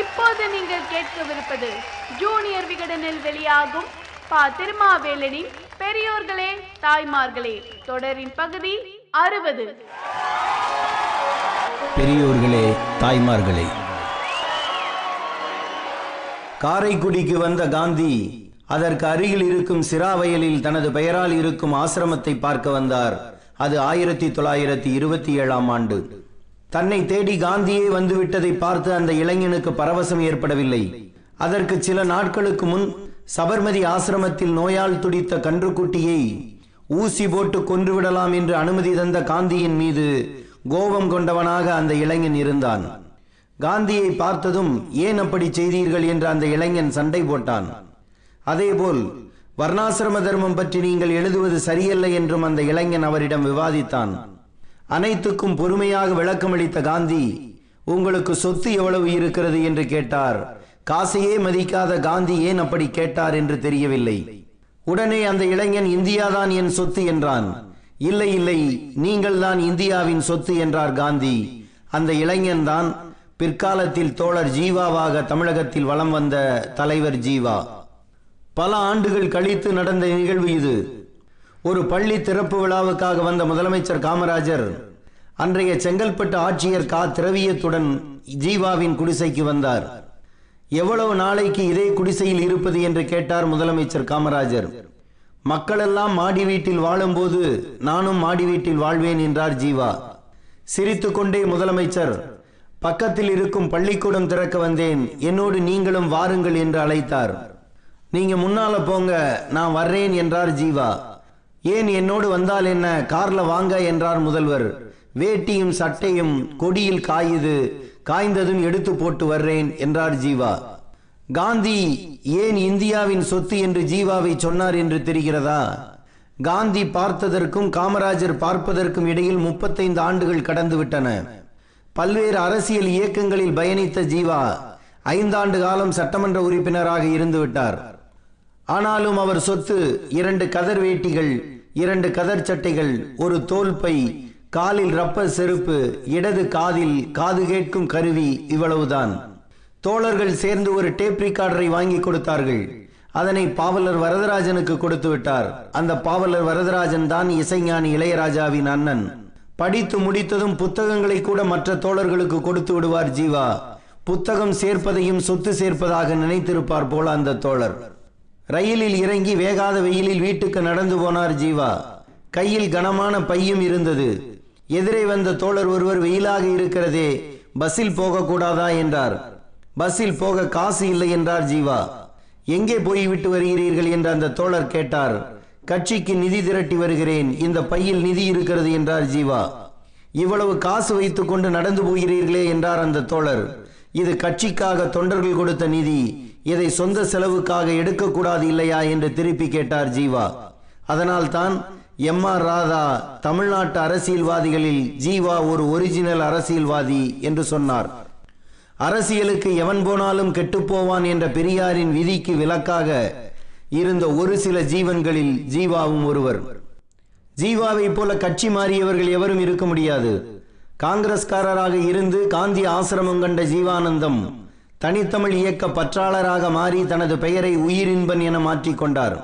இப்போது நீங்கள் கேட்கவிருப்பது ஜூனியர் விகடனில் வெளியாகும் பா. திருமாவேலனின் பெரியோர்களே தாய்மார்களே தொடரின் பகுதி 60. பெரியோர்களே தாய்மார்களே. காரைக்குடிக்கு வந்த காந்தி அதற்கு அருகில் இருக்கும் சிராவயலில் தனது பெயரால் இருக்கும் ஆசிரமத்தை பார்க்க வந்தார். அது 1927 ஆம் ஆண்டு. தன்னை தேடி காந்தியே வந்துவிட்டதை பார்த்து அந்த இளைஞனுக்கு பரவசம் ஏற்படவில்லை. அதற்கு சில நாட்களுக்கு முன் சபர்மதி ஆசிரமத்தில் நோயால் துடித்த கன்றுக்குட்டியை ஊசி போட்டு கொன்றுவிடலாம் என்று அனுமதி தந்த காந்தியின் மீது கோபம் கொண்டவனாக அந்த இளைஞன் இருந்தான். காந்தியை பார்த்ததும் ஏன் அப்படி செய்தீர்கள் என்று அந்த இளைஞன் சண்டை போட்டான். அதேபோல் வர்ணாசிரம தர்மம் பற்றி நீங்கள் எழுதுவது சரியல்ல என்றும் அந்த இளைஞன் அவரிடம் விவாதித்தான். அனைத்துக்கும் பொறுமையாக விளக்கமளித்த காந்தி உங்களுக்கு சொத்து எவ்வளவு இருக்கிறது என்று கேட்டார். காசையே மதிக்காத காந்தி ஏன் அப்படி கேட்டார் என்று தெரியவில்லை. உடனே அந்த இளைஞன் இந்தியாதான் என் சொத்து என்றான். இல்லை இல்லை, நீங்கள் தான் இந்தியாவின் சொத்து என்றார் காந்தி. அந்த இளைஞன் தான் பிற்காலத்தில் தோழர் ஜீவாவாக தமிழகத்தில் வலம் வந்த தலைவர் ஜீவா. பல ஆண்டுகள் கழித்து நடந்த நிகழ்வு இது. ஒரு பள்ளி திறப்பு விழாவுக்காக வந்த முதலமைச்சர் காமராஜர் அன்றைய செங்கல்பட்டு ஆட்சியர் கா. திரவியத்துடன் ஜீவாவின் குடிசைக்கு வந்தார். எவ்வளவு நாளைக்கு இதே குடிசையில் இருப்பது என்று கேட்டார் முதலமைச்சர் காமராஜர். மக்களெல்லாம் மாடி வீட்டில் வாழும்போது நானும் மாடி வீட்டில் வாழ்வேன் என்றார் ஜீவா. சிரித்து கொண்டே முதலமைச்சர் பக்கத்தில் இருக்கும் பள்ளிக்கூடம் திறக்க வந்தேன், என்னோடு நீங்களும் வாருங்கள் என்று அழைத்தார். நீங்க முன்னால போங்க, நான் வர்றேன் என்றார் ஜீவா. ஏன் என்னோடு வந்தால் என்ன, கார்ல வாங்க என்றார் முதல்வர். வேட்டியும் சட்டையும் கொடியில் காயுது, காய்ந்ததும் எடுத்து போட்டு வர்றேன் என்றார் ஜீவா. காந்தி ஏன் இந்தியாவின் சொத்து என்று ஜீவாவை சொன்னார் என்று தெரிகிறதா? காந்தி பார்த்ததற்கும் காமராஜர் பார்ப்பதற்கும் இடையில் 35 ஆண்டுகள் கடந்துவிட்டன. பல்வேறு அரசியல் இயக்கங்களில் பயணித்த ஜீவா 5 ஆண்டு காலம் சட்டமன்ற உறுப்பினராக இருந்துவிட்டார். ஆனாலும் அவர் சொத்து 2 கதர் வேட்டிகள், 2 கதர் சட்டைகள், ஒரு தோல்பை, காலில் ரப்பர் செருப்பு, இடது காதில் காது கேட்கும் கருவி, இவ்வளவுதான். தோழர்கள் சேர்ந்து ஒரு டேப் ரிகார்டரை வாங்கி கொடுத்தார்கள். அதனை பாவலர் வரதராஜனுக்கு கொடுத்து விட்டார். அந்த பாவலர் வரதராஜன் தான் இசைஞானி இளையராஜாவின் அண்ணன். படித்து முடித்ததும் புத்தகங்களை கூட மற்ற தோழர்களுக்கு கொடுத்து விடுவார் ஜீவா. புத்தகம் சேர்ப்பதையும் சொத்து சேர்ப்பதாக நினைத்திருப்பார் போல அந்த தோழர். ரயிலில் இறங்கி வேகாத வெயிலில் வீட்டுக்கு நடந்து போனார் ஜீவா. கையில் கனமான பையும் இருந்தது. எதிரே வந்த தோழர் ஒருவர் வெயிலாக இருக்கிறதே, பஸ்ஸில் போகக்கூடாதா என்றார். பஸ்ஸில் போக காசு இல்லை என்றார் ஜீவா. எங்கே போய்விட்டு வருகிறீர்கள் என்று அந்த தோழர் கேட்டார். கட்சிக்கு நிதி திரட்டி வருகிறேன், இந்த பையில் நிதி இருக்கிறது என்றார் ஜீவா. இவ்வளவு காசு வைத்துக் கொண்டு நடந்து போகிறீர்களே என்றார் அந்த தோழர். இது கட்சிக்காக தொண்டர்கள் கொடுத்த நிதி, இதை சொந்த செலவுக்காக எடுக்கக்கூடாது இல்லையா என்று திருப்பி கேட்டார் ஜீவா. அதனால் தான் எம். ஆர். ராதா தமிழ்நாட்டு அரசியல்வாதிகளில் ஜீவா ஒரு ஒரிஜினல் அரசியல்வாதி என்று சொன்னார். அரசியலுக்கு எவன் போனாலும் கெட்டுப்போவான் என்ற பெரியாரின் விதிக்கு விலக்காக இருந்த ஒரு சில ஜீவன்களில் ஜீவாவும் ஒருவர். ஜீவாவை போல கட்சி மாறியவர்கள் எவரும் இருக்க முடியாது. காங்கிரஸ்காரராக இருந்து காந்தி ஆசிரமம் கண்ட ஜீவானந்தம் தனித்தமிழ் இயக்க பற்றாளராக மாறி தனது பெயரை உயிரின்பன் என மாற்றிக்கொண்டார்.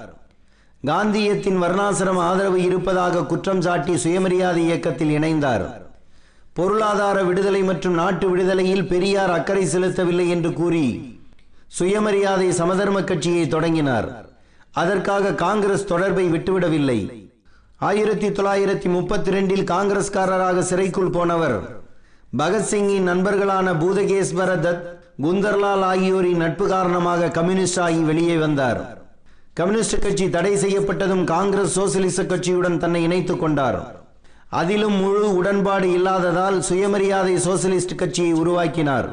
காந்தியத்தின் வர்ணாசிரம ஆதரவு இருப்பதாக குற்றம் சாட்டி சுயமரியாதை இயக்கத்தில் இணைந்தார். பொருளாதார விடுதலை மற்றும் நாட்டு விடுதலையில் பெரியார் அக்கறை செலுத்தவில்லை என்று கூறி சுயமரியாதை சமதர்ம கட்சியை தொடங்கினார். அதற்காக காங்கிரஸ் தொடர்பை விட்டுவிடவில்லை. 1932இல் காங்கிரஸ்காரராக சிறைக்குள் போனவர் பகத்சிங்கின் நண்பர்களான பூதகேஸ்வர தத், குந்தர்லால் ஆகியோரின் நட்பு காரணமாக கம்யூனிஸ்ட் ஆகி வெளியே வந்தார். கம்யூனிஸ்ட் கட்சி தடை செய்யப்பட்டதும் காங்கிரஸ் சோசியலிச கட்சியுடன் தன்னை இணைத்துக் கொண்டார். அதிலும் முழு உடன்பாடு இல்லாததால் சுயமரியாதை சோசியலிஸ்ட் கட்சியை உருவாக்கினார்.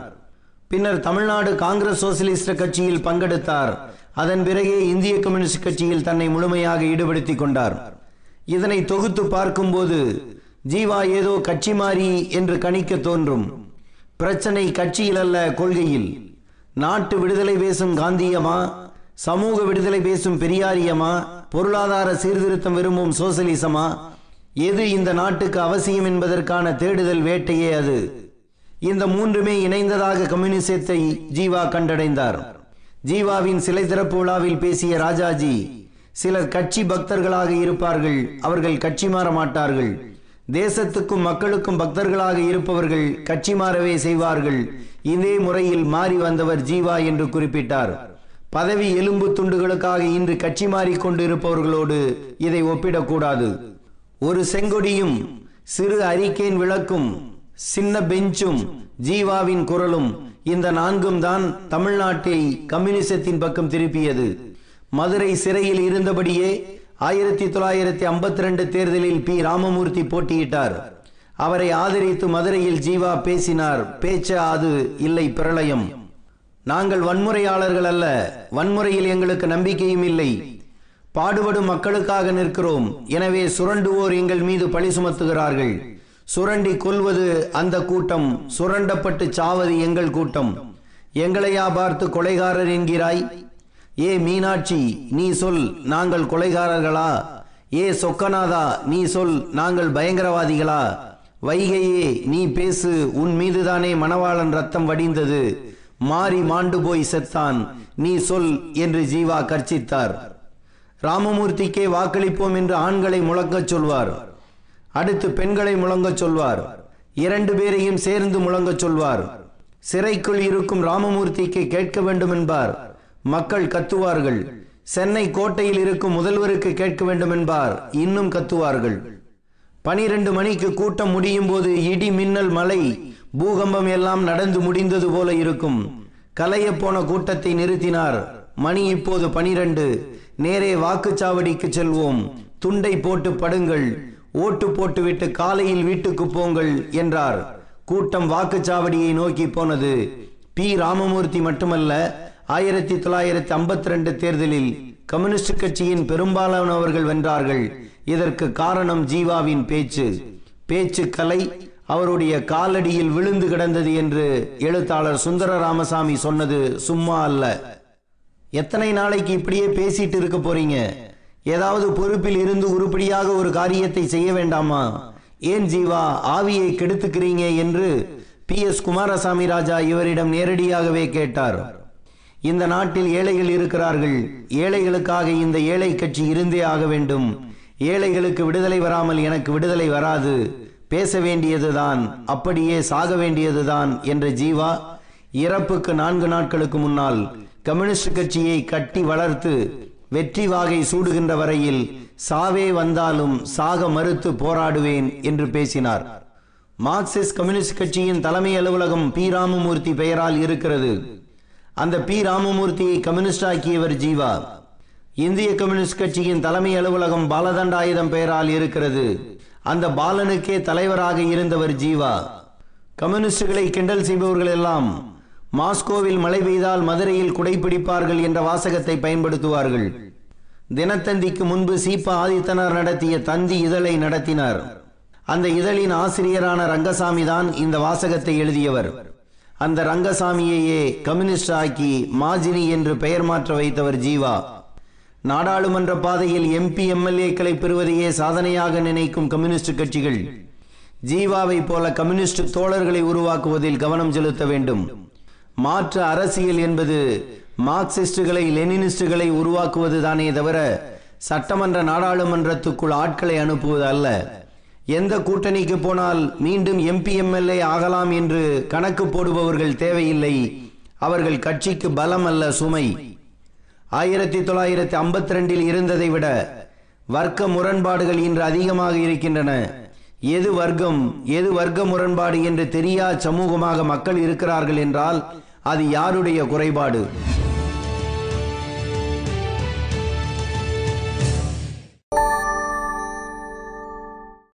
பின்னர் தமிழ்நாடு காங்கிரஸ் சோசியலிஸ்ட் கட்சியில் பங்கெடுத்தார். அதன் பிறகே இந்திய கம்யூனிஸ்ட் கட்சியில் தன்னை முழுமையாக ஈடுபடுத்திக் கொண்டார். இதனை தொகுத்து பார்க்கும்போது ஜீவா ஏதோ கட்சி மாறி என்று கணிக்க தோன்றும். பிரச்சனை கட்சியில் அல்ல, கொள்கையில். நாட்டு விடுதலை பேசும் காந்தியமா, சமூக விடுதலை பேசும் பெரியாரியமா, பொருளாதார சீர்திருத்தம் விரும்பும் சோசியலிசமா, எது இந்த நாட்டுக்கு அவசியம் என்பதற்கான தேடுதல் வேட்டையே அது. இந்த மூன்றுமே இணைந்ததாக கம்யூனிசத்தை ஜீவா கண்டடைந்தார். ஜீவாவின் சிலை திறப்பு விழாவில் பேசிய ராஜாஜி, சிலர் கட்சி பக்தர்களாக இருப்பார்கள், அவர்கள் கட்சி மாற மாட்டார்கள். தேசத்துக்கும் மக்களுக்கும் பக்தர்களாக இருப்பவர்கள் கட்சி மாறவே செய்வார்கள். இதே முறையில் மாறி வந்தவர் ஜீவா என்று குறிப்பிட்டார். பதவி எலும்பு துண்டுகளுக்காக இன்று கட்சி மாறிக்கொண்டு இருப்பவர்களோடு இதை ஒப்பிடக்கூடாது. ஒரு செங்கொடியும் சிறு அரிக்கேன் விளக்கும் சின்ன பெஞ்சும் ஜீவாவின் குரலும், இந்த நான்கும் தான் தமிழ்நாட்டை கம்யூனிசத்தின் பக்கம் திருப்பியது. மதுரை சிறையில் இருந்தபடியே 1952 தேர்தலில் பி. ராமமூர்த்தி போட்டியிட்டார். அவரை ஆதரித்து மதுரையில் ஜீவா பேசினார். பேச்ச அது இல்லை பிரளயம். நாங்கள் வன்முறையாளர்கள் அல்ல, வன்முறையில் எங்களுக்கு நம்பிக்கையும் இல்லை, பாடுபடும் மக்களுக்காக நிற்கிறோம். எனவே சுரண்டுவோர் எங்கள் மீது பழி சுமத்துகிறார்கள். சுரண்டி கொல்வது அந்த கூட்டம், சுரண்டப்பட்டு சாவது எங்கள் கூட்டம். எங்களையா பார்த்து கொலைகாரர் என்கிறாய்? ஏ மீனாட்சி, நீ சொல் நாங்கள் கொலைகாரர்களா? ஏ சொக்கநாதா, நீ சொல் நாங்கள் பயங்கரவாதிகளா? வைகையே, நீ பேசு, உன் மீதுதானே மணவாளன் ரத்தம் வடிந்தது, மாறி மாண்டு போய் செத்தான், நீ சொல் என்று ஜீவா கர்ச்சித்தார். ராமமூர்த்திக்கே வாக்களிப்போம் என்று ஆண்களை முழங்கச் சொல்வார். அடுத்து பெண்களை முழங்கச் சொல்வார். 2 பேரையும் சேர்ந்து முழங்கச் சொல்வார். சிறைக்குள் இருக்கும் ராமமூர்த்திக்கு கேட்க வேண்டும் என்பார். மக்கள் கத்துவார்கள். சென்னை கோட்டையில் இருக்கும் முதல்வருக்கு கேட்க வேண்டும் என்பார். இன்னும் கத்துவார்கள். 12 மணிக்கு கூட்டம் முடியும் போது இடி மின்னல் மழை பூகம்பம் எல்லாம் நடந்து முடிந்தது போல இருக்கும். கலைய போன கூட்டத்தை நிறுத்தினார். மணி இப்போது 12. நேரே வாக்குச்சாவடிக்கு செல்வோம், துண்டை போட்டு படுங்கள், ஓட்டு போட்டுவிட்டு காலையில் வீட்டுக்கு போங்கள் என்றார். கூட்டம் வாக்குச்சாவடியை நோக்கி போனது. பி. ராமமூர்த்தி மட்டுமல்ல, 1952 தேர்தலில் கம்யூனிஸ்ட் கட்சியின் பெரும்பாலானவர்கள் வென்றார்கள். இதற்கு காரணம் ஜீவாவின் பேச்சு. பேச்சு கலை அவருடைய காலடியில் விழுந்து கிடந்தது என்று எழுத்தாளர் சுந்தர ராமசாமி சொன்னது சும்மா அல்ல. எத்தனை நாளைக்கு இப்படியே பேசிட்டு இருக்க போறீங்க? ஏதாவது பொறுப்பில் இருந்து உருப்படியாக ஒரு காரியத்தை செய்ய வேண்டாமா? ஏன் ஜீவா ஆவியை கெடுத்துக்கிறீங்க என்று P.S. குமாரசாமி ராஜா இவரிடம் நேரடியாகவே கேட்டார். இந்த நாட்டில் ஏழைகள் இருக்கிறார்கள். ஏழைகளுக்காக இந்த ஏழை கட்சி இருந்தே ஆக வேண்டும். ஏழைகளுக்கு விடுதலை வராமல் எனக்கு விடுதலை வராது, பேச வேண்டியதுதான், அப்படியே சாக வேண்டியதுதான் என்ற ஜீவா இறப்புக்கு 4 நாட்களுக்கு முன்னால் கம்யூனிஸ்ட் கட்சியை கட்டி வளர்த்து வெற்றி வாகை சூடுகின்ற வரையில் சாவே வந்தாலும் சாக மறுத்து போராடுவேன் என்று பேசினார். மார்க்சிஸ்ட் கம்யூனிஸ்ட் கட்சியின் தலைமை அலுவலகம் பி. ராமமூர்த்தி பெயரால் இருக்கிறது. அந்த பி. ராமமூர்த்தியை கம்யூனிஸ்ட் ஆக்கியவர் ஜீவா. இந்திய கம்யூனிஸ்ட் கட்சியின் தலைமை அலுவலகம் பாலதண்டாயுதம் பெயரால் இருக்கிறது. அந்த பாலனுக்கே தலைவராக இருந்தவர் ஜீவா. கம்யூனிஸ்டுகளை கிண்டல் செய்பவர்கள் எல்லாம் மாஸ்கோவில் மழை பெய்தால் மதுரையில் குடைப்பிடிப்பார்கள் என்ற வாசகத்தை பயன்படுத்துவார்கள். தினத்தந்திக்கு முன்பு சீப்பா ஆதித்தனார் நடத்திய தந்தி இதழை நடத்தினார். அந்த இதழின் ஆசிரியரான ரங்கசாமி தான் இந்த வாசகத்தை எழுதியவர். அந்த ரங்கசாமியையே கம்யூனிஸ்ட் ஆக்கி மாஜினி என்று பெயர் மாற்ற வைத்தவர் ஜீவா. நாடாளுமன்ற பாதையில் எம்பி எம்எல்ஏக்களை பெறுவதையே சாதனையாக நினைக்கும் கம்யூனிஸ்ட் கட்சிகள் ஜீவாவை போல கம்யூனிஸ்ட் தோழர்களை உருவாக்குவதில் கவனம் செலுத்த வேண்டும். மாற்று அரசியல் என்பது மார்க்சிஸ்டுகளை லெனினிஸ்டுகளை உருவாக்குவது தானே தவிர சட்டமன்ற நாடாளுமன்றத்துக்குள் ஆட்களை அனுப்புவது அல்ல. எந்த கூட்டணிக்கு போனால் மீண்டும் எம்பி எம்எல்ஏ ஆகலாம் என்று கணக்கு போடுபவர்கள் தேவையில்லை. அவர்கள் கட்சிக்கு பலம் அல்ல, சுமை. 1952 இருந்ததை விட வர்க்க முரண்பாடுகள் இன்று அதிகமாக இருக்கின்றன. எது வர்க்கம் எது வர்க்க முரண்பாடு என்று தெரியாத சமூகமாக மக்கள் இருக்கிறார்கள் என்றால் அது யாருடைய குறைபாடு?